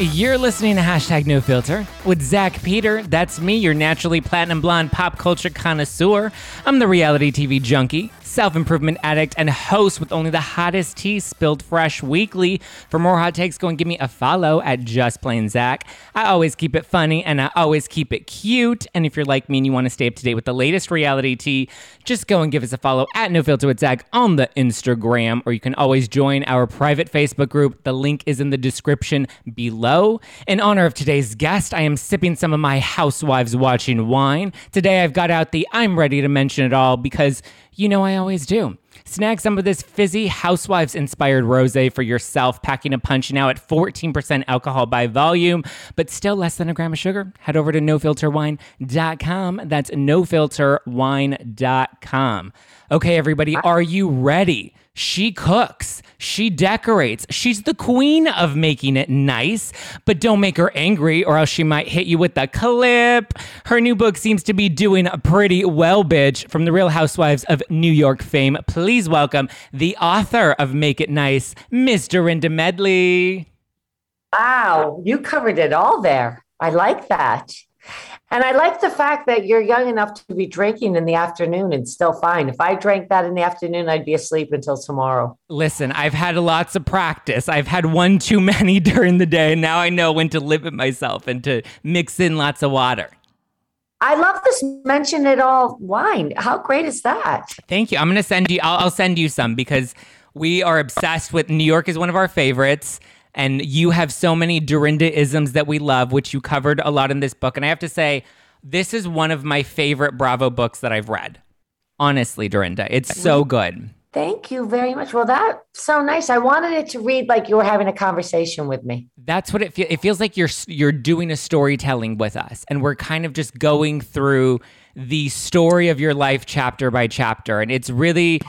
You're listening to #NoFilter with Zach Peter. That's me, your naturally platinum blonde pop culture connoisseur. I'm the reality TV junkie, self-improvement addict, and host with only the hottest tea spilled fresh weekly. For more hot takes, go and give me a follow at Just Plain Zach. I always keep it funny, and I always keep it cute. And if you're like me and you want to stay up to date with the latest reality tea, just go and give us a follow at NoFilterWithZach on the Instagram, or you can always join our private Facebook group. The link is in the description below. In honor of today's guest, I am sipping some of my Housewives Watching wine. Today, I've got out the I'm ready to mention it all because you know I always do. Snag some of this fizzy Housewives-inspired rosé for yourself, packing a punch now at 14% alcohol by volume, but still less than a gram of sugar. Head over to nofilterwine.com. That's nofilterwine.com. Okay, everybody, are you ready? She cooks. She decorates. She's the queen of making it nice, but don't make her angry or else she might hit you with a clip. Her new book seems to be doing pretty well, bitch. From the Real Housewives of New York fame, please welcome the author of Make It Nice, Miss Dorinda Medley. Wow, you covered it all there. I like that. And I like the fact that you're young enough to be drinking in the afternoon and still fine. If I drank that in the afternoon, I'd be asleep until tomorrow. Listen, I've had lots of practice. I've had one too many during the day, and now I know when to limit myself and to mix in lots of water. I love this Mention It All wine. How great is that? Thank you. I'm going to send you, I'll send you some because we are obsessed with New York is one of our favorites. And you have so many Dorinda-isms that we love, which you covered a lot in this book. And I have to say, this is one of my favorite Bravo books that I've read. Honestly, Dorinda, it's so good. Thank you very much. Well, that's so nice. I wanted it to read like you were having a conversation with me. That's what it feels. It feels like you're doing a storytelling with us. And we're kind of just going through the story of your life chapter by chapter. And it's really...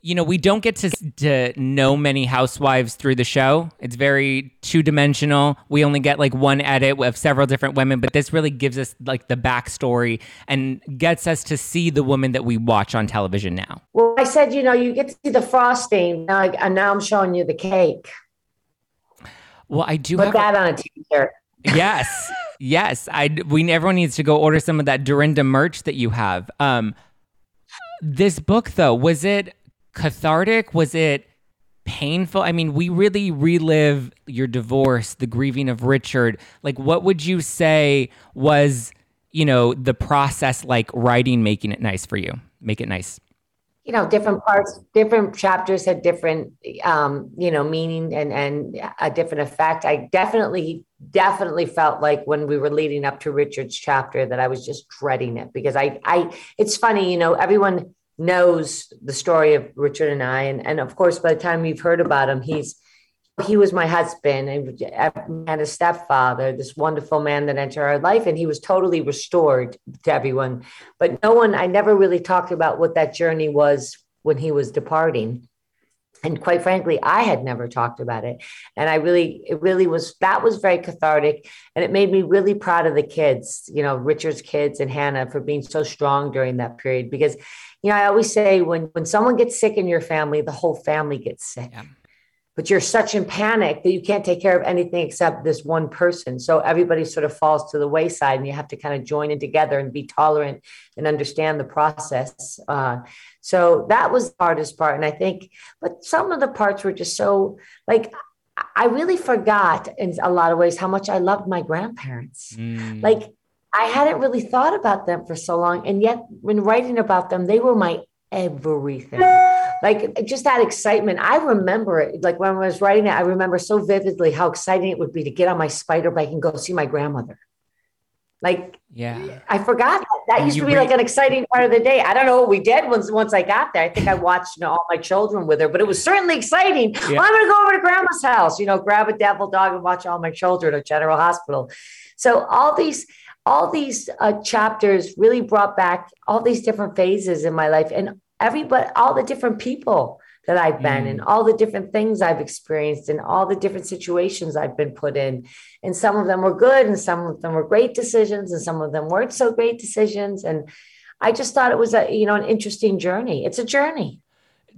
You know, we don't get to know many housewives through the show. It's very two-dimensional. We only get like one edit of several different women, but this really gives us like the backstory and gets us to see the woman that we watch on television now. Well, I said, you know, you get to see the frosting, and now I'm showing you the cake. Well, I do put that on a t-shirt. Yes, yes. Everyone needs to go order some of that Dorinda merch that you have. This book, though, was it cathartic? Was it painful? I mean, we really relive your divorce, the grieving of Richard. Like, what would you say was, you know, the process like writing Making It Nice for you? Make It Nice. You know, different parts, different chapters had different, you know, meaning and a different effect. I definitely felt like when we were leading up to Richard's chapter that I was just dreading it because it's funny, you know, everyone knows the story of Richard and I. And of course, by the time you've heard about him, he was my husband and a stepfather, this wonderful man that entered our life. And he was totally restored to everyone. But I never really talked about what that journey was when he was departing. And quite frankly, I had never talked about it. And that was very cathartic. And it made me really proud of the kids, you know, Richard's kids and Hannah for being so strong during that period. Because, you know, I always say when someone gets sick in your family, the whole family gets sick. Yeah. But you're such in panic that you can't take care of anything except this one person. So everybody sort of falls to the wayside and you have to kind of join in together and be tolerant and understand the process. So that was the hardest part. And I think, but some of the parts were just so like, I really forgot in a lot of ways how much I loved my grandparents. Mm. Like I hadn't really thought about them for so long. And yet when writing about them, they were my everything. Like just that excitement. I remember it. Like when I was writing it, I remember so vividly how exciting it would be to get on my spider bike and go see my grandmother. Like, yeah, I forgot that used to be like an exciting part of the day. I don't know what we did once I got there. I think I watched, you know, all my children with her, but it was certainly exciting. Yeah. Well, I'm going to go over to grandma's house, you know, grab a devil dog and watch all my children at General Hospital. So all these chapters really brought back all these different phases in my life and everybody, all the different people that I've been and all the different things I've experienced and all the different situations I've been put in. And some of them were good and some of them were great decisions and some of them weren't so great decisions. And I just thought it was an interesting journey. It's a journey.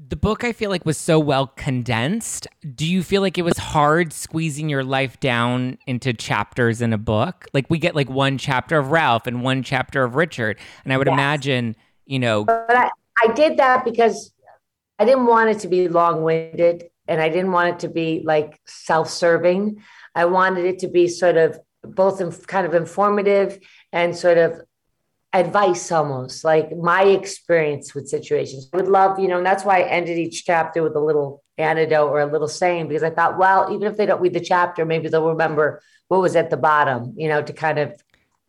The book, I feel like, was so well condensed. Do you feel like it was hard squeezing your life down into chapters in a book? Like, we get like one chapter of Ralph and one chapter of Richard. And I would imagine, you know. But I did that because I didn't want it to be long-winded and I didn't want it to be like self-serving. I wanted it to be sort of both kind of informative and sort of advice, almost like my experience with situations. I would love, you know, and that's why I ended each chapter with a little anecdote or a little saying, because I thought, well, even if they don't read the chapter, maybe they'll remember what was at the bottom, you know, to kind of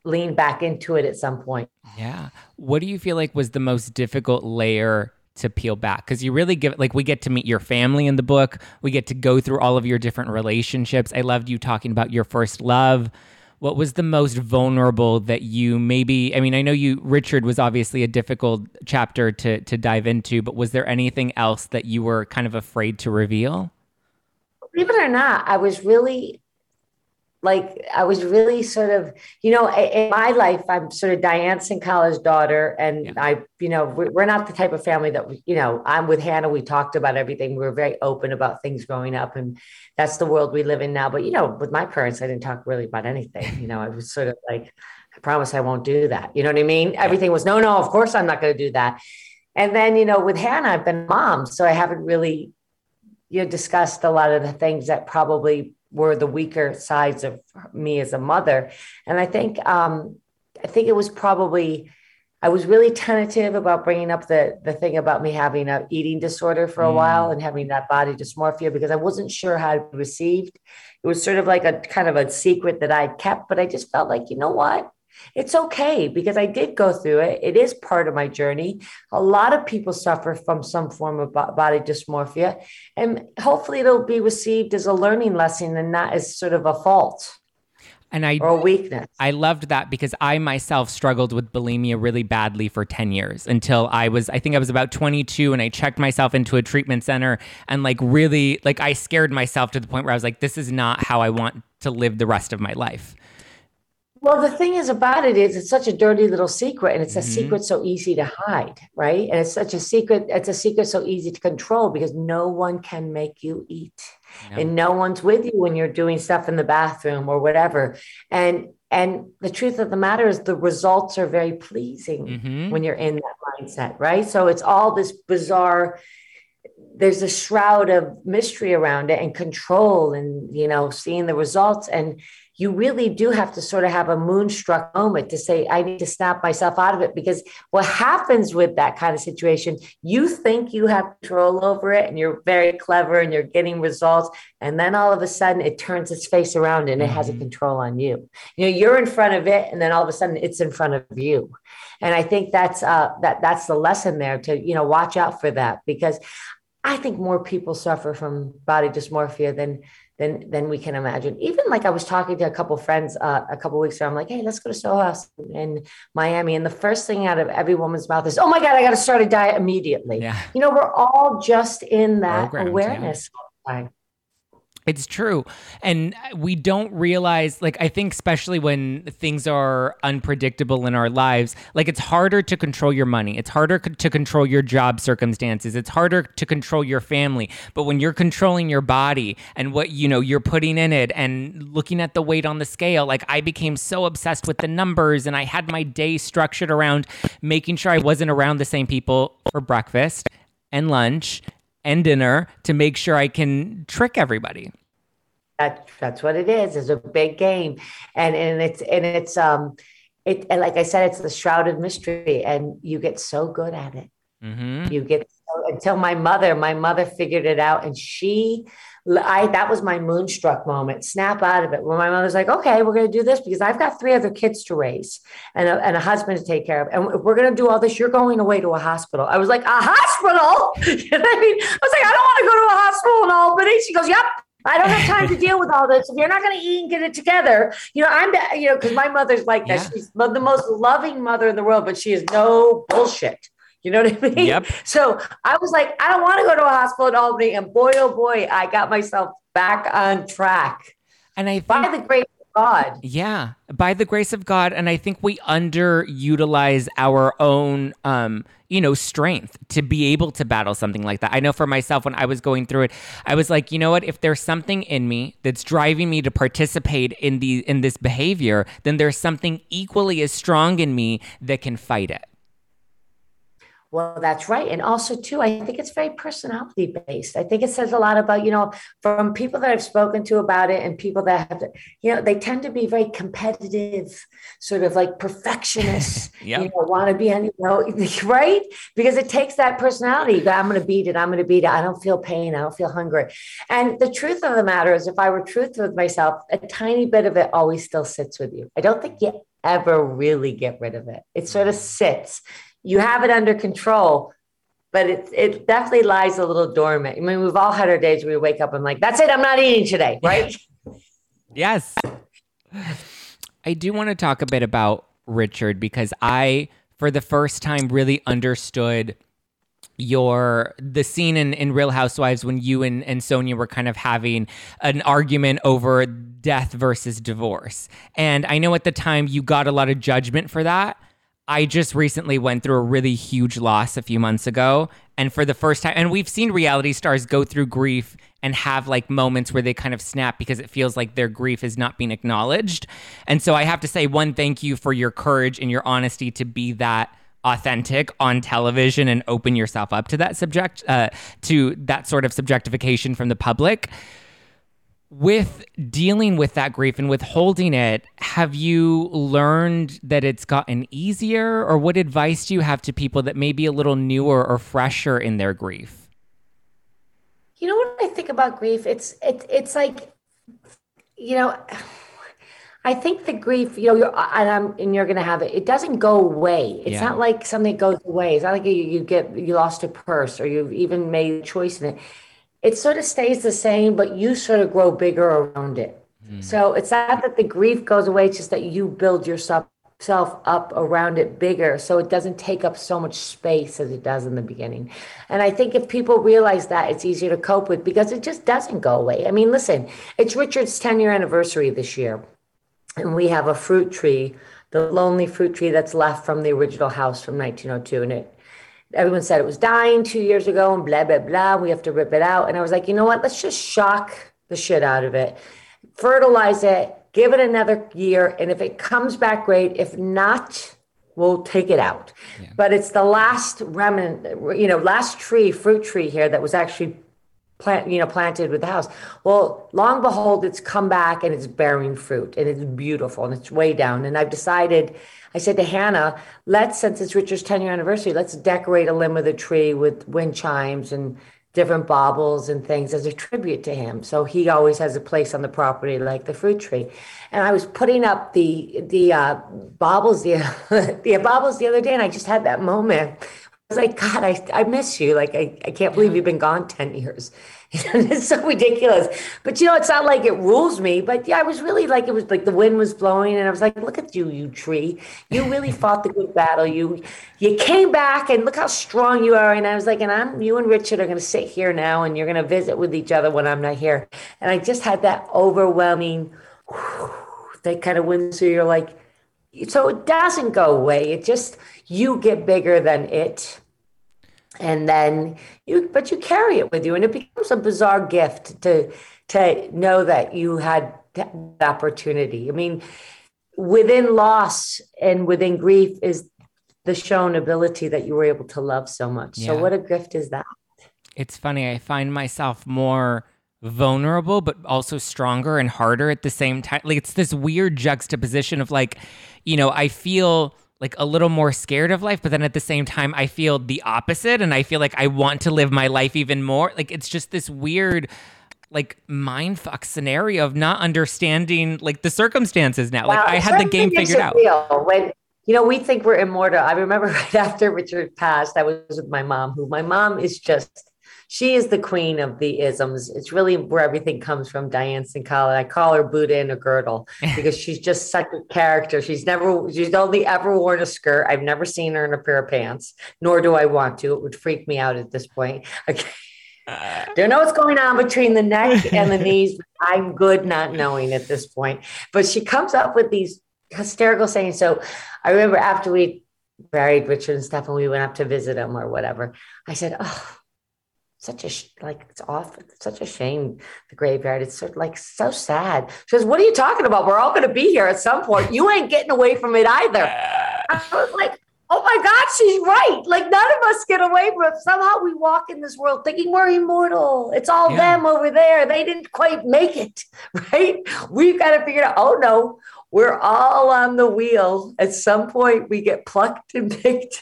lean back into it at some point. Yeah. What do you feel like was the most difficult layer to peel back? Because you really give, like, we get to meet your family in the book. We get to go through all of your different relationships. I loved you talking about your first love. What was the most vulnerable that you maybe, I mean, I know you, Richard was obviously a difficult chapter to dive into, but was there anything else that you were kind of afraid to reveal? Believe it or not, I was really like, sort of, you know, in my life, I'm sort of Diane Sincala's daughter. And yeah. I, you know, we're not the type of family that, you know, I'm with Hannah. We talked about everything. We were very open about things growing up, and that's the world we live in now. But, you know, with my parents, I didn't talk really about anything. You know, I was sort of like, I promise I won't do that. You know what I mean? Yeah. Everything was, no, of course I'm not going to do that. And then, you know, with Hannah, I've been mom. So I haven't really, you know, discussed a lot of the things that probably were the weaker sides of me as a mother. And I think it was probably, I was really tentative about bringing up the thing about me having an eating disorder for a while and having that body dysmorphia, because I wasn't sure how it received. It was sort of like a kind of a secret that I kept, but I just felt like, you know what? It's okay, because I did go through it. It is part of my journey. A lot of people suffer from some form of body dysmorphia, and hopefully it'll be received as a learning lesson and not as sort of a fault or a weakness. I loved that, because I myself struggled with bulimia really badly for 10 years until I think I was about 22, and I checked myself into a treatment center, and like really, like I scared myself to the point where I was like, this is not how I want to live the rest of my life. Well, the thing is about it is it's such a dirty little secret, and it's a secret so easy to hide, right? And it's such a secret. It's a secret so easy to control, because no one can make you eat, and no one's with you when you're doing stuff in the bathroom or whatever. And the truth of the matter is the results are very pleasing when you're in that mindset, right? So it's all this bizarre, there's a shroud of mystery around it and control and, you know, seeing the results. And you really do have to sort of have a moonstruck moment to say, I need to snap myself out of it, because what happens with that kind of situation, you think you have control over it and you're very clever and you're getting results. And then all of a sudden it turns its face around and it has a control on you. You know, you're in front of it, and then all of a sudden it's in front of you. And I think that's the lesson there, to, you know, watch out for that, because I think more people suffer from body dysmorphia than we can imagine. Even like I was talking to a couple of friends a couple of weeks ago, I'm like, hey, let's go to Soho House in Miami. And the first thing out of every woman's mouth is, oh my God, I got to start a diet immediately. Yeah. You know, we're all just in that awareness all the time. It's true. And we don't realize, like, I think especially when things are unpredictable in our lives, like it's harder to control your money. It's harder to control your job circumstances. It's harder to control your family. But when you're controlling your body and what, you know, you're putting in it and looking at the weight on the scale, like I became so obsessed with the numbers, and I had my day structured around making sure I wasn't around the same people for breakfast and lunch and dinner to make sure I can trick everybody. That's what it is. It's a big game. And like I said, it's the shrouded mystery, and you get so good at it. You get until my mother figured it out, and that was my moonstruck moment. Snap out of it. When my mother's like, okay, we're going to do this because I've got 3 other kids to raise and a husband to take care of. And if we're going to do all this, you're going away to a hospital. I was like, a hospital? You know what I mean? I was like, I don't want to go to a hospital in Albany. She goes, yep. I don't have time to deal with all this. If you're not going to eat and get it together, you know, because my mother's like that. Yeah. She's the most loving mother in the world, but she is no bullshit. You know what I mean? Yep. So I was like, I don't want to go to a hospital in Albany. And boy, oh boy, I got myself back on track. And by the grace of God. Yeah, by the grace of God. And I think we underutilize our own, strength to be able to battle something like that. I know for myself, when I was going through it, I was like, you know what? If there's something in me that's driving me to participate in this behavior, then there's something equally as strong in me that can fight it. Well, that's right. And also, too, I think it's very personality based. I think it says a lot about, from people that I've spoken to about it and people that have, they tend to be very competitive, sort of like perfectionists, yep. Want to be on, right? Because it takes that personality. You go, I'm going to beat it. I'm going to beat it. I don't feel pain. I don't feel hunger. And the truth of the matter is, if I were truthful with myself, a tiny bit of it always still sits with you. I don't think you ever really get rid of it. It sort of sits. You have it under control, but it definitely lies a little dormant. I mean, we've all had our days where we wake up and like, that's it, I'm not eating today, right? Yes. I do want to talk a bit about Richard, because I, for the first time, really understood the scene in Real Housewives when you and Sonia were kind of having an argument over death versus divorce. And I know at the time you got a lot of judgment for that. I just recently went through a really huge loss a few months ago. And for the first time, and we've seen reality stars go through grief and have like moments where they kind of snap because it feels like their grief is not being acknowledged. And so I have to say, one, thank you for your courage and your honesty to be that authentic on television and open yourself up to that to that sort of subjectification from the public. With dealing with that grief and withholding it, have you learned that it's gotten easier? Or what advice do you have to people that may be a little newer or fresher in their grief? You know what I think about grief? It's like, I think the grief, you're going to have it. It doesn't go away. It's not like something goes away. It's not like you lost a purse or you've even made a choice in it. It sort of stays the same, but you sort of grow bigger around it. Mm. So it's not that the grief goes away, it's just that you build yourself up around it bigger, so it doesn't take up so much space as it does in the beginning. And I think if people realize that, it's easier to cope with because it just doesn't go away. I mean, listen, it's Richard's 10-year anniversary this year, and we have a fruit tree, the lonely fruit tree that's left from the original house from 1902, and everyone said it was dying 2 years ago and blah, blah, blah. We have to rip it out. And I was like, you know what? Let's just shock the shit out of it. Fertilize it. Give it another year. And if it comes back, great. If not, we'll take it out. Yeah. But it's the last remnant, fruit tree here that was actually planted with the house. Well, long and behold, it's come back and it's bearing fruit and it's beautiful and it's way down. And I've decided, I said to Hannah, since it's Richard's 10-year anniversary, let's decorate a limb of the tree with wind chimes and different baubles and things as a tribute to him. So he always has a place on the property like the fruit tree. And I was putting up the baubles the other day, and I just had that moment. I was like, God, I miss you. Like, I can't believe you've been gone 10 years. It's so ridiculous. But, it's not like it rules me. But, yeah, I was really like, it was like the wind was blowing. And I was like, look at you, you tree. You really fought the good battle. You came back and look how strong you are. And I was like, and you and Richard are going to sit here now and you're going to visit with each other when I'm not here. And I just had that overwhelming, that kind of wind. So you're like, so it doesn't go away. It just, you get bigger than it. And then you carry it with you, and it becomes a bizarre gift to know that you had that opportunity. I mean, within loss and within grief is the shown ability that you were able to love so much. Yeah. So what a gift is that? It's funny. I find myself more vulnerable, but also stronger and harder at the same time. Like, it's this weird juxtaposition of like, I feel like a little more scared of life, but then at the same time, I feel the opposite. And I feel like I want to live my life even more. Like, it's just this weird, like, mindfuck scenario of not understanding like the circumstances now. Like, I had the game figured out. When, we think we're immortal. I remember right after Richard passed, I was with my mom, she is the queen of the isms. It's really where everything comes from, Diane Sincala. I call her Buddha in a girdle because she's just such a character. She's only ever worn a skirt. I've never seen her in a pair of pants, nor do I want to. It would freak me out at this point. I don't know what's going on between the neck and the knees. I'm good not knowing at this point. But she comes up with these hysterical sayings. So I remember after we buried Richard and stuff and we went up to visit him or whatever, I said, oh, such a, like, it's awful. It's such a shame, the graveyard. It's sort of like so sad. She goes, what are you talking about? We're all going to be here at some point. You ain't getting away from it either. I was like, oh my God, she's right. Like, none of us get away from it. Somehow we walk in this world thinking we're immortal. It's all them over there. They didn't quite make it, right? We've got to figure out, oh no, we're all on the wheel. At some point we get plucked and picked.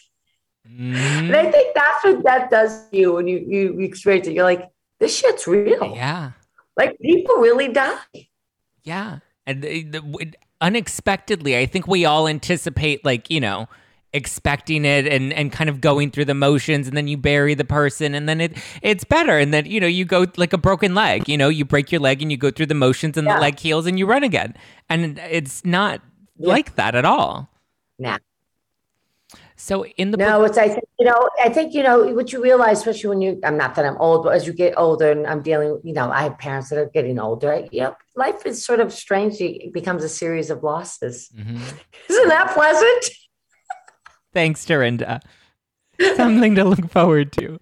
And I think that's what that does to you when you experience it. You're like, this shit's real. Yeah. Like, people really die. Yeah. And unexpectedly, I think we all anticipate, like, you know, expecting it and kind of going through the motions, and then you bury the person, and then it's better. And then, you know, you go like a broken leg, you know, you break your leg and you go through the motions and the leg heals and you run again. And it's not like that at all. Nah. So in the book, I think what you realize, especially when you, I'm not that I'm old, but as you get older and I'm dealing, you know, I have parents that are getting older. Yep, life is sort of strange. It becomes a series of losses. Mm-hmm. Isn't that pleasant? Thanks, Dorinda. Something to look forward to.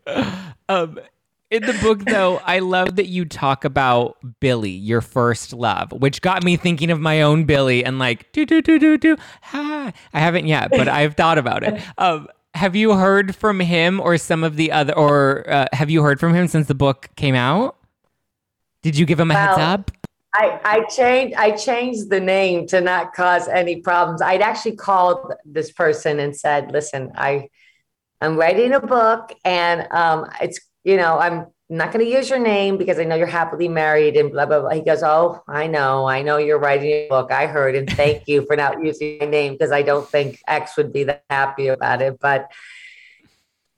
In the book, though, I love that you talk about Billy, your first love, which got me thinking of my own Billy and like, ha. I haven't yet, but I've thought about it. Have you heard from him or some of the other, or have you heard from him since the book came out? Did you give him a heads up? I changed the name to not cause any problems. I'd actually called this person and said, listen, I'm writing a book and it's, you know, I'm not going to use your name because I know you're happily married and blah, blah, blah. He goes, oh, I know you're writing a book. I heard, and thank you for not using my name because I don't think X would be that happy about it. But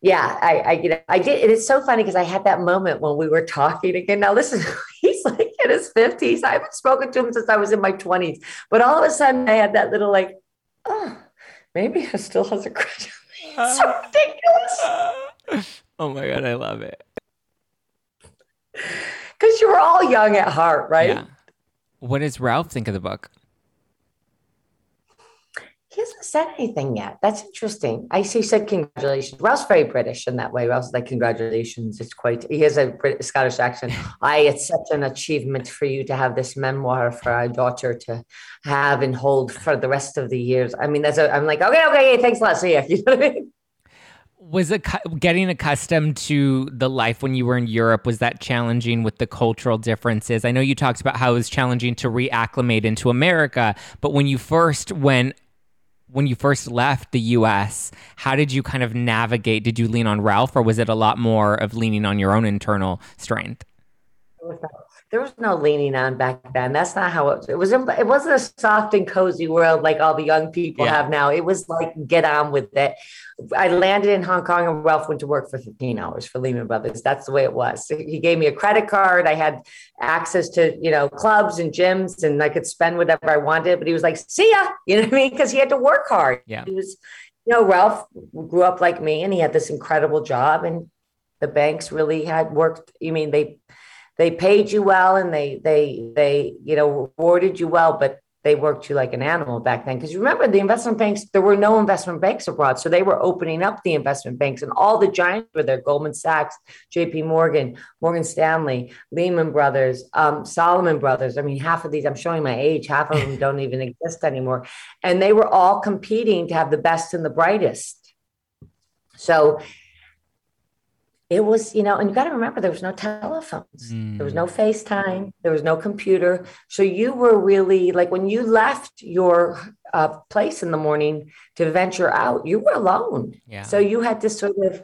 yeah, I did. And it's so funny because I had that moment when we were talking again. Now listen, he's like in his 50s. I haven't spoken to him since I was in my 20s. But all of a sudden I had that little like, oh, maybe he still has a crush on me. It's so ridiculous. Oh my God, I love it. Because you were all young at heart, right? Yeah. What does Ralph think of the book? He hasn't said anything yet. That's interesting. I see. He said congratulations. Ralph's very British in that way. Ralph's like, congratulations. It's quite, he has a Scottish accent. It's such an achievement for you to have this memoir for our daughter to have and hold for the rest of the years. I mean, I'm like, okay. Thanks a lot. See ya. You know what I mean? Was getting accustomed to the life when you were in Europe, was that challenging with the cultural differences? I know you talked about how it was challenging to reacclimate into America, but when you first left the U.S., how did you kind of navigate? Did you lean on Ralph, or was it a lot more of leaning on your own internal strength? There was no leaning on back then. That's not how it was. It wasn't a soft and cozy world like all the young people have now. It was like, get on with it. I landed in Hong Kong and Ralph went to work for 15 hours for Lehman Brothers. That's the way it was. He gave me a credit card. I had access to, you know, clubs and gyms, and I could spend whatever I wanted, but he was like, see ya, you know what I mean? Cause he had to work hard. Yeah. He was, you know, Ralph grew up like me and he had this incredible job, and the banks really had worked. I mean, they paid you well and they you know, rewarded you well, but they worked you like an animal back then. Because remember, the investment banks, there were no investment banks abroad. So they were opening up the investment banks, and all the giants were there. Goldman Sachs, JP Morgan, Morgan Stanley, Lehman Brothers, Salomon Brothers. I mean, half of these, I'm showing my age, half of them don't even exist anymore. And they were all competing to have the best and the brightest. So it was, you know, and you got to remember, there was no telephones. There was no FaceTime. There was no computer. So you were really, like, when you left your place in the morning to venture out, you were alone. Yeah. So you had this sort of,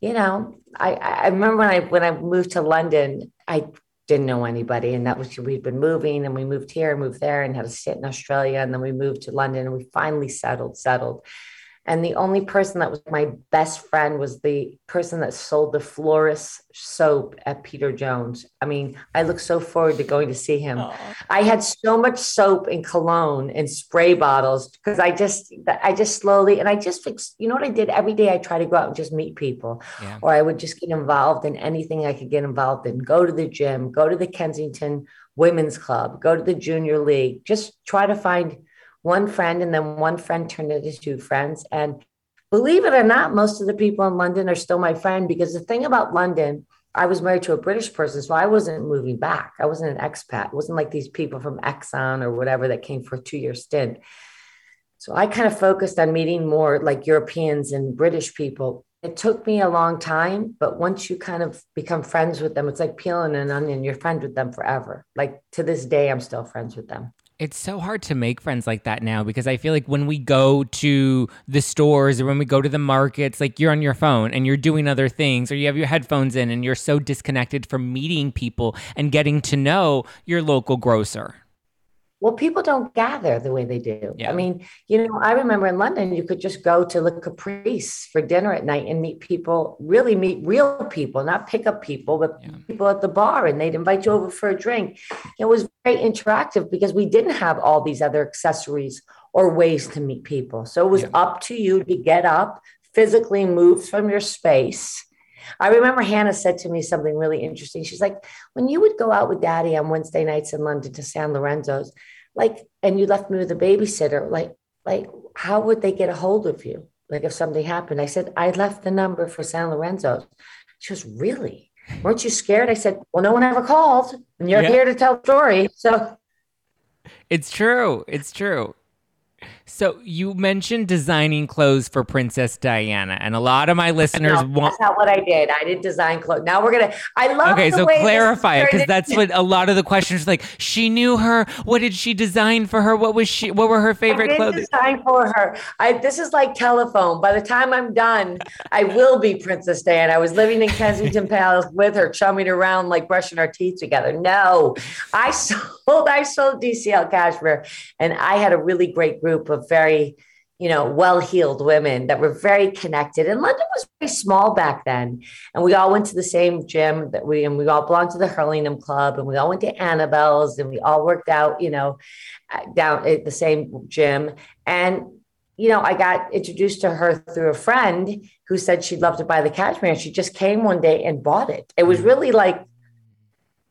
you know, I remember when I moved to London, I didn't know anybody. And that was, we'd been moving, and we moved here and moved there and had a stint in Australia. And then we moved to London and we finally settled. And the only person that was my best friend was the person that sold the Floris soap at Peter Jones. I mean, I look so forward to going to see him. Aww. I had so much soap and cologne and spray bottles because I just slowly, and I just, you know what I did every day? I try to go out and just meet people, or I would just get involved in anything I could get involved in, go to the gym, go to the Kensington Women's Club, go to the Junior League, just try to find one friend, and then one friend turned into two friends. And believe it or not, most of the people in London are still my friend, because the thing about London, I was married to a British person, so I wasn't moving back. I wasn't an expat. It wasn't like these people from Exxon or whatever that came for a 2-year stint. So I kind of focused on meeting more like Europeans and British people. It took me a long time, but once you kind of become friends with them, it's like peeling an onion. You're friends with them forever. Like to this day, I'm still friends with them. It's so hard to make friends like that now, because I feel like when we go to the stores or when we go to the markets, like you're on your phone and you're doing other things, or you have your headphones in and you're so disconnected from meeting people and getting to know your local grocer. Well, people don't gather the way they do. Yeah. I mean, you know, I remember in London, you could just go to Le Caprice for dinner at night and meet people, really meet real people, not pick up people, but people at the bar, and they'd invite you over for a drink. It was very interactive because we didn't have all these other accessories or ways to meet people. So it was up to you to get up, physically move from your space. I remember Hannah said to me something really interesting. She's like, when you would go out with Daddy on Wednesday nights in London to San Lorenzo's, like, and you left me with a babysitter, like, how would they get a hold of you? Like if something happened? I said, I left the number for San Lorenzo's. She goes, really? Weren't you scared? I said, well, no one ever called, and you're here to tell the story. So it's true. It's true. So you mentioned designing clothes for Princess Diana, and a lot of my listeners want. That's not what I did. I didn't design clothes. Now we're going to, I love okay, the so way clarify it, because that's what a lot of the questions, like, she knew her. What did she design for her? What were her favorite clothes? I didn't design for her. This is like telephone. By the time I'm done, I will be Princess Diana. I was living in Kensington Palace with her, chumming around, like brushing our teeth together. No, I sold DCL cashmere, and I had a really great group of very, you know, well-heeled women that were very connected. And London was very small back then. And we all went to the same gym and we all belonged to the Hurlingham Club, and we all went to Annabel's, and we all worked out, you know, down at the same gym. And, you know, I got introduced to her through a friend who said she'd love to buy the cashmere. And she just came one day and bought it. It was really like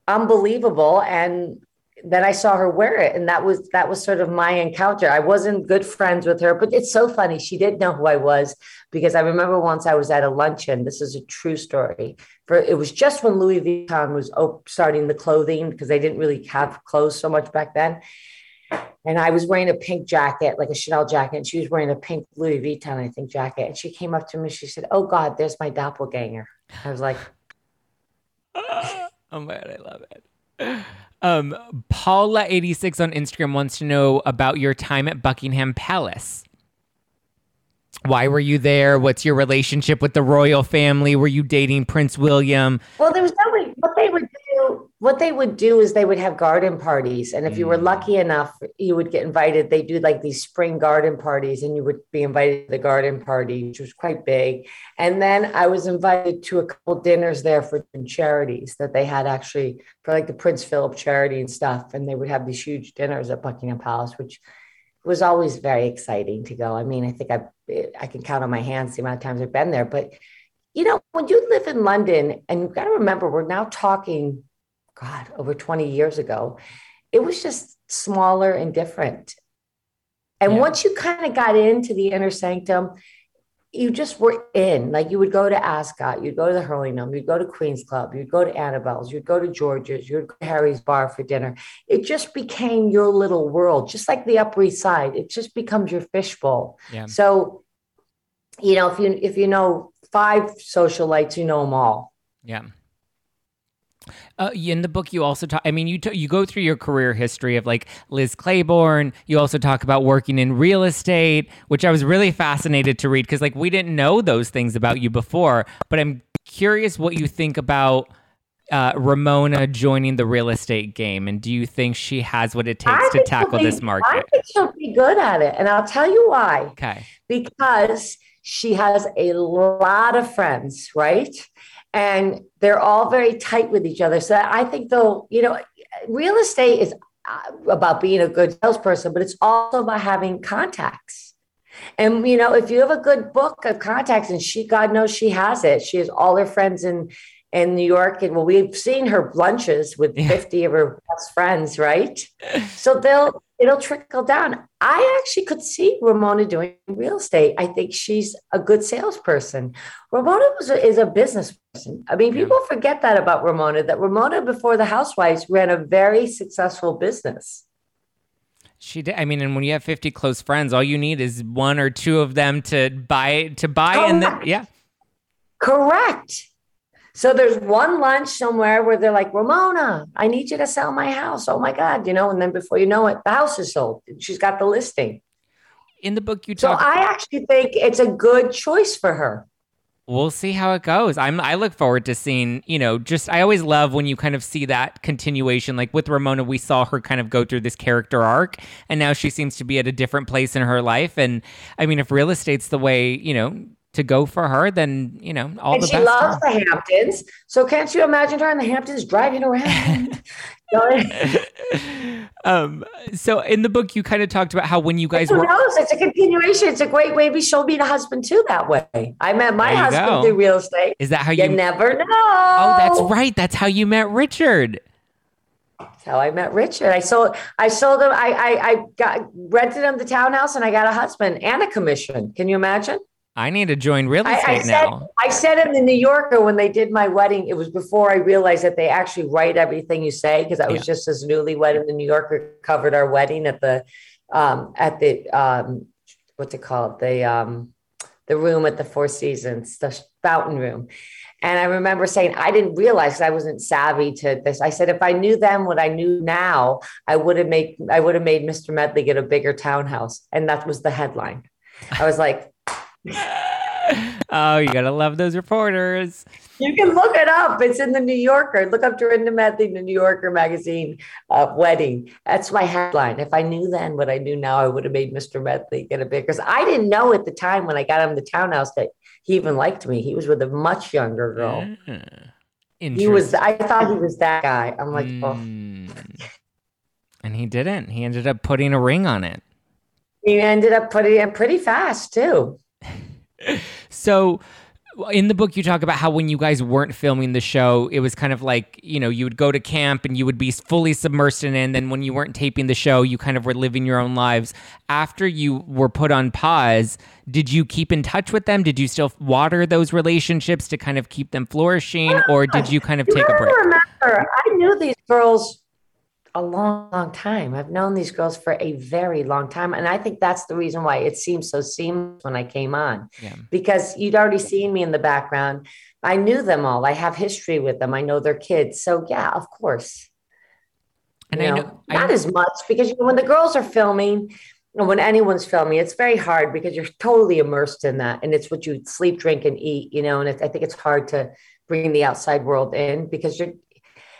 unbelievable. And then I saw her wear it. And that was sort of my encounter. I wasn't good friends with her, but it's so funny. She didn't know who I was, because I remember once I was at a luncheon. This is a true story. It was just when Louis Vuitton was starting the clothing, because they didn't really have clothes so much back then. And I was wearing a pink jacket, like a Chanel jacket. And she was wearing a pink Louis Vuitton, I think, jacket. And she came up to me. She said, oh, God, there's my doppelganger. I was like, oh, my God, I love it. Paula86 on Instagram wants to know about your time at Buckingham Palace. Why were you there? What's your relationship with the royal family? Were you dating Prince William? Well, there was nobody. What they would do is they would have garden parties. And if you were lucky enough, you would get invited. They do like these spring garden parties, and you would be invited to the garden party, which was quite big. And then I was invited to a couple dinners there for charities that they had, actually, for like the Prince Philip charity and stuff. And they would have these huge dinners at Buckingham Palace, which was always very exciting to go. I mean, I think I can count on my hands the amount of times I've been there. But you know, when you live in London, and you've got to remember, we're now talking, God, over 20 years ago, it was just smaller and different. And once you kind of got into the inner sanctum, you just were in, like you would go to Ascot, you'd go to the Hurlingham, you'd go to Queen's Club, you'd go to Annabelle's, you'd go to George's, you'd go to Harry's Bar for dinner. It just became your little world, just like the Upper East Side. It just becomes your fishbowl. Yeah. So, you know, if you know 5 socialites, you know them all. Yeah. In the book, you also talk, I mean, you go through your career history of like Liz Claiborne. You also talk about working in real estate, which I was really fascinated to read, because like we didn't know those things about you before. But I'm curious what you think about Ramona joining the real estate game? And do you think she has what it takes to tackle this market? I think she'll be good at it. And I'll tell you why. Okay. Because she has a lot of friends, right? And they're all very tight with each other. So I think though, you know, real estate is about being a good salesperson, but it's also about having contacts. And, you know, if you have a good book of contacts, and she, God knows she has it. She has all her friends in New York. And well, we've seen her lunches with 50 of her best friends, right? So it'll trickle down. I actually could see Ramona doing real estate. I think she's a good salesperson. Ramona is a business person. I mean, people forget that about Ramona, that Ramona before the Housewives ran a very successful business. She did. I mean, and when you have 50 close friends, all you need is one or two of them to buy. Correct. Correct. So there's one lunch somewhere where they're like, Ramona, I need you to sell my house. Oh my God. You know, and then before you know it, the house is sold. She's got the listing. In the book you talk. So I actually think it's a good choice for her. We'll see how it goes. I look forward to seeing, you know, just, I always love when you kind of see that continuation. Like with Ramona, we saw her kind of go through this character arc, and now she seems to be at a different place in her life. And I mean, if real estate's the way, you know, to go for her, then, you know, all and the best. And she loves the Hamptons. So can't you imagine her in the Hamptons driving around? So in the book, you kind of talked about how when you guys who knows? It's a continuation. It's a great way. We showed me the husband too that way. I met my husband through real estate. Is that how you never know? Oh, that's right. That's how you met Richard. That's how I met Richard. I sold him. I rented him the townhouse, and I got a husband and a commission. Can you imagine? I need to join real estate now. I said in the New Yorker when they did my wedding, it was before I realized that they actually write everything you say, because I was just as newlywed, and the New Yorker covered our wedding at the what's it called? The room at the Four Seasons, the fountain room. And I remember saying, I didn't realize I wasn't savvy to this. I said, if I knew then what I knew now, I would have made Mr. Medley get a bigger townhouse. And that was the headline. I was like, oh, you gotta love those reporters. You can look it up. It's in the New Yorker. Look up Dorinda Medley, the New Yorker magazine wedding. That's my headline. If I knew then what I knew now, I would have made Mr. Medley get a big. Because I didn't know at the time when I got him the townhouse that he even liked me. He was with a much younger girl. He was. I thought he was that guy. I'm like, oh. And he didn't. He ended up putting a ring on it. He ended up putting it pretty fast too. So in the book, you talk about how when you guys weren't filming the show, it was kind of like, you know, you would go to camp and you would be fully submersed in it. And then when you weren't taping the show, you kind of were living your own lives. After you were put on pause, did you keep in touch with them? Did you still water those relationships to kind of keep them flourishing? Or did you kind of take a break? I knew these girls a long, long time. I've known these girls for a very long time. And I think that's the reason why it seemed so seamless when I came on, because you'd already seen me in the background. I knew them all. I have history with them. I know their kids. So yeah, of course. And I know, not as much, because you know, when the girls are filming, and when anyone's filming, it's very hard because you're totally immersed in that. And it's what you sleep, drink, and eat, you know, and I think it's hard to bring the outside world in, because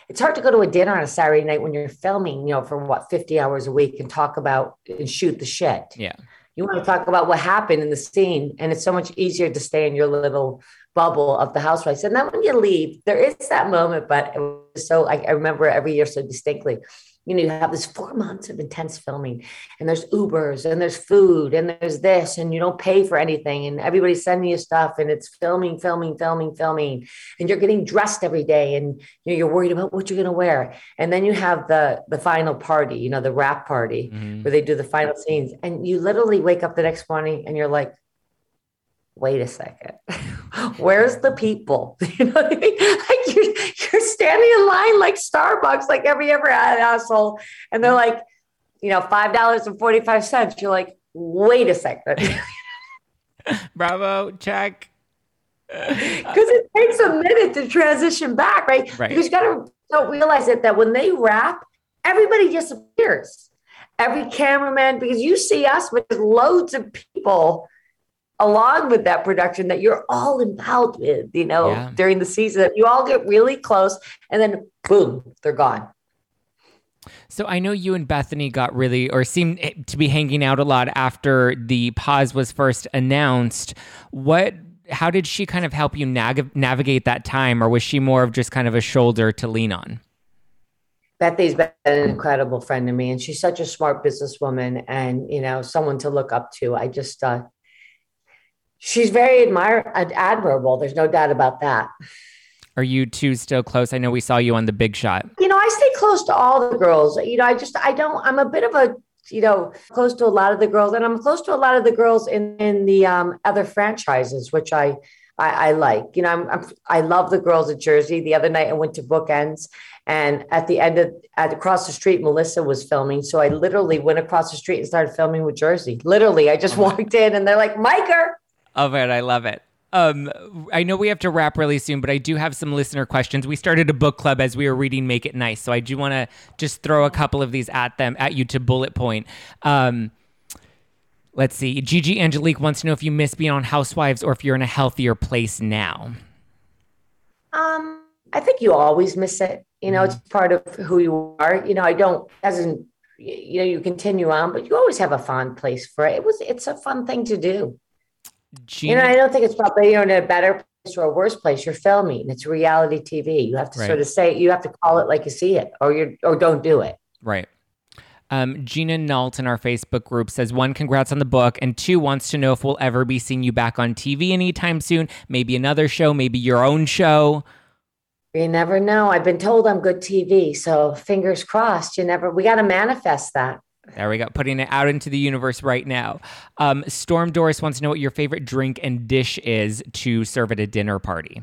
it's hard to go to a dinner on a Saturday night when you're filming, you know, for 50 hours a week and talk about and shoot the shit. Yeah. You want to talk about what happened in the scene. And it's so much easier to stay in your little bubble of the housewives. And then when you leave, there is that moment. But it was so I remember every year so distinctly, you know, you have this 4 months of intense filming, and there's Ubers and there's food and there's this, and you don't pay for anything, and everybody's sending you stuff, and it's filming. And you're getting dressed every day, and you know, you're worried about what you're going to wear. And then you have the final party, you know, the wrap party where they do the final scenes. And you literally wake up the next morning and you're like, wait a second, where's the people? You know what I mean? Like you're standing in line like Starbucks, like every asshole. And they're like, you know, $5.45. You're like, wait a second. Bravo, check. Because it takes a minute to transition back, right? Because you don't realize it, that when they wrap, everybody disappears. Every cameraman, because you see us with loads of people along with that production that you're all involved with, you know, during the season. You all get really close and then boom, they're gone. So I know you and Bethany got really, or seemed to be hanging out a lot after the pause was first announced. How did she kind of help you navigate that time? Or was she more of just kind of a shoulder to lean on? Bethany's been an incredible friend to me, and she's such a smart businesswoman and, you know, someone to look up to. I just, she's very admirable. There's no doubt about that. Are you two still close? I know we saw you on The Big Shot. You know, I stay close to all the girls. You know, I'm a bit of a, you know, close to a lot of the girls, and I'm close to a lot of the girls in the other franchises, which I like. You know, I love the girls at Jersey. The other night I went to Bookends, and at the end of, across the street, Melissa was filming. So I literally went across the street and started filming with Jersey. Literally, I just walked in and they're like, Miker. Oh, man, I love it. I know we have to wrap really soon, but I do have some listener questions. We started a book club as we were reading Make It Nice. So I do want to just throw a couple of these at you to bullet point. Let's see. Gigi Angelique wants to know if you miss being on Housewives or if you're in a healthier place now. I think you always miss it. You know, it's part of who you are. You know, you continue on, but you always have a fond place for it. It's a fun thing to do. You know, I don't think it's probably you're in a better place or a worse place. You're filming. It's reality TV. You have to sort of say, you have to call it like you see it, or don't do it. Right. Gina Nault in our Facebook group says, 1, congrats on the book, and 2, wants to know if we'll ever be seeing you back on TV anytime soon. Maybe another show, maybe your own show. You never know. I've been told I'm good TV, so fingers crossed. We got to manifest that. There we go. Putting it out into the universe right now. Storm Doris wants to know what your favorite drink and dish is to serve at a dinner party.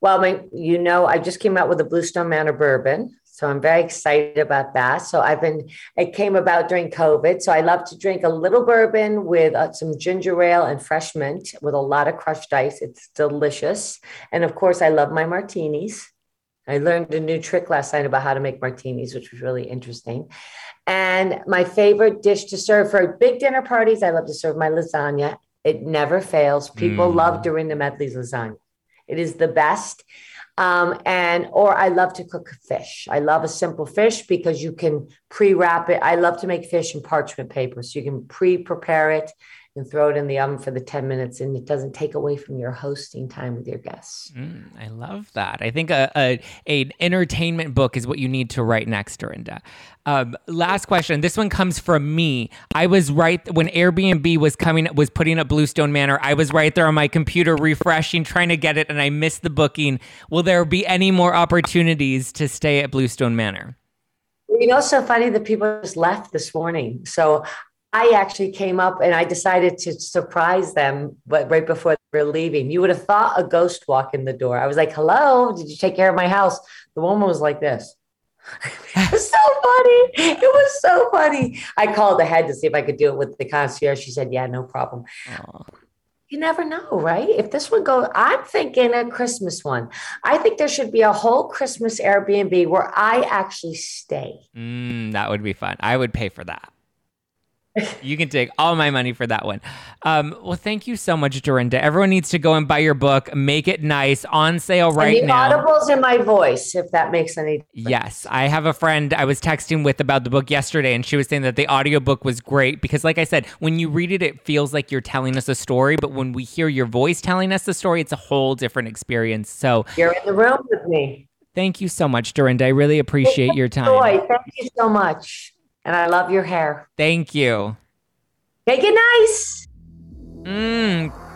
Well, I just came out with a Bluestone Manor bourbon, so I'm very excited about that. So it came about during COVID. So I love to drink a little bourbon with some ginger ale and fresh mint with a lot of crushed ice. It's delicious. And of course, I love my martinis. I learned a new trick last night about how to make martinis, which was really interesting. And my favorite dish to serve for big dinner parties, I love to serve my lasagna. It never fails. People love Dorinda Medley's lasagna. It is the best. Or I love to cook fish. I love a simple fish because you can pre-wrap it. I love to make fish in parchment paper, so you can pre-prepare it and throw it in the oven for the 10 minutes, and it doesn't take away from your hosting time with your guests. I love that. I think an entertainment book is what you need to write next, Dorinda. Last question. This one comes from me. I was right when Airbnb was putting up Bluestone Manor. I was right there on my computer refreshing, trying to get it, and I missed the booking. Will there be any more opportunities to stay at Bluestone Manor? You know, it's so funny that people just left this morning. So I actually came up and I decided to surprise them, but right before they were leaving, you would have thought a ghost walked in the door. I was like, hello, did you take care of my house? The woman was like this. It was so funny. It was so funny. I called ahead to see if I could do it with the concierge. She said, yeah, no problem. Aww. You never know, right? If this would go, I'm thinking a Christmas one. I think there should be a whole Christmas Airbnb where I actually stay. That would be fun. I would pay for that. You can take all my money for that one. Well, thank you so much, Dorinda. Everyone needs to go and buy your book, Make It Nice, on sale right now. The audible's in my voice, if that makes any difference. Yes. I have a friend I was texting with about the book yesterday, and she was saying that the audiobook was great because, like I said, when you read it, it feels like you're telling us a story. But when we hear your voice telling us the story, it's a whole different experience. So you're in the room with me. Thank you so much, Dorinda. I really appreciate your time. Joy. Thank you so much. And I love your hair. Thank you. Make it nice.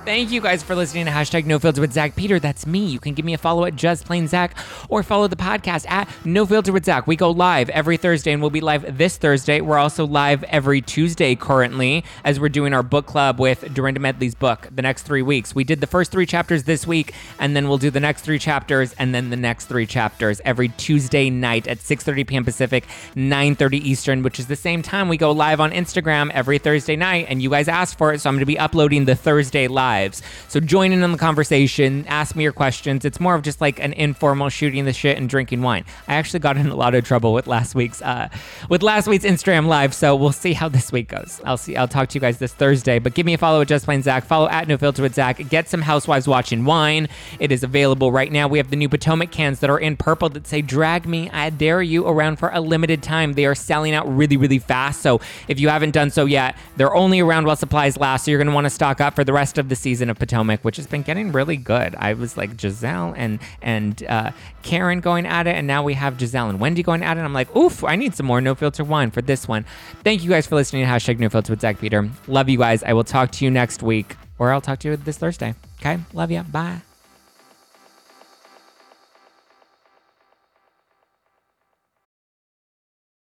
Thank you guys for listening to #NoFilterWithZachPeter. That's me. You can give me a follow at Just Plain Zach, or follow the podcast at NoFilterWithZach. We go live every Thursday, and we'll be live this Thursday. We're also live every Tuesday currently, as we're doing our book club with Dorinda Medley's book the next 3 weeks. We did the first 3 chapters this week, and then we'll do the next 3 chapters, and then the next 3 chapters every Tuesday night at 6:30 p.m. Pacific, 9:30 Eastern, which is the same time we go live on Instagram every Thursday night. And you guys asked for it, so I'm going to be uploading the Thursday live. lives. So join in on the conversation, ask me your questions. It's more of just like an informal shooting the shit and drinking wine. I actually got in a lot of trouble with last week's Instagram live, so we'll see how this week goes. I'll talk to you guys this Thursday, but give me a follow at Just Plain Zach. Follow at NoFilterWithZach. Get some Housewives Watching Wine. It is available right now. We have the new Potomac cans that are in purple that say "Drag Me, I Dare You" around for a limited time. They are selling out really, really fast. So if you haven't done so yet, they're only around while supplies last. So you're going to want to stock up for the rest of the season of Potomac, which has been getting really good. I was like Giselle and Karen going at it, and now we have Giselle and Wendy going at it. I'm like, oof, I need some more No Filter wine for this one. Thank you guys for listening to #NoFilterWithZachPeter. Love you guys. I will talk to you next week, or I'll talk to you this Thursday. Okay? Love you. Bye.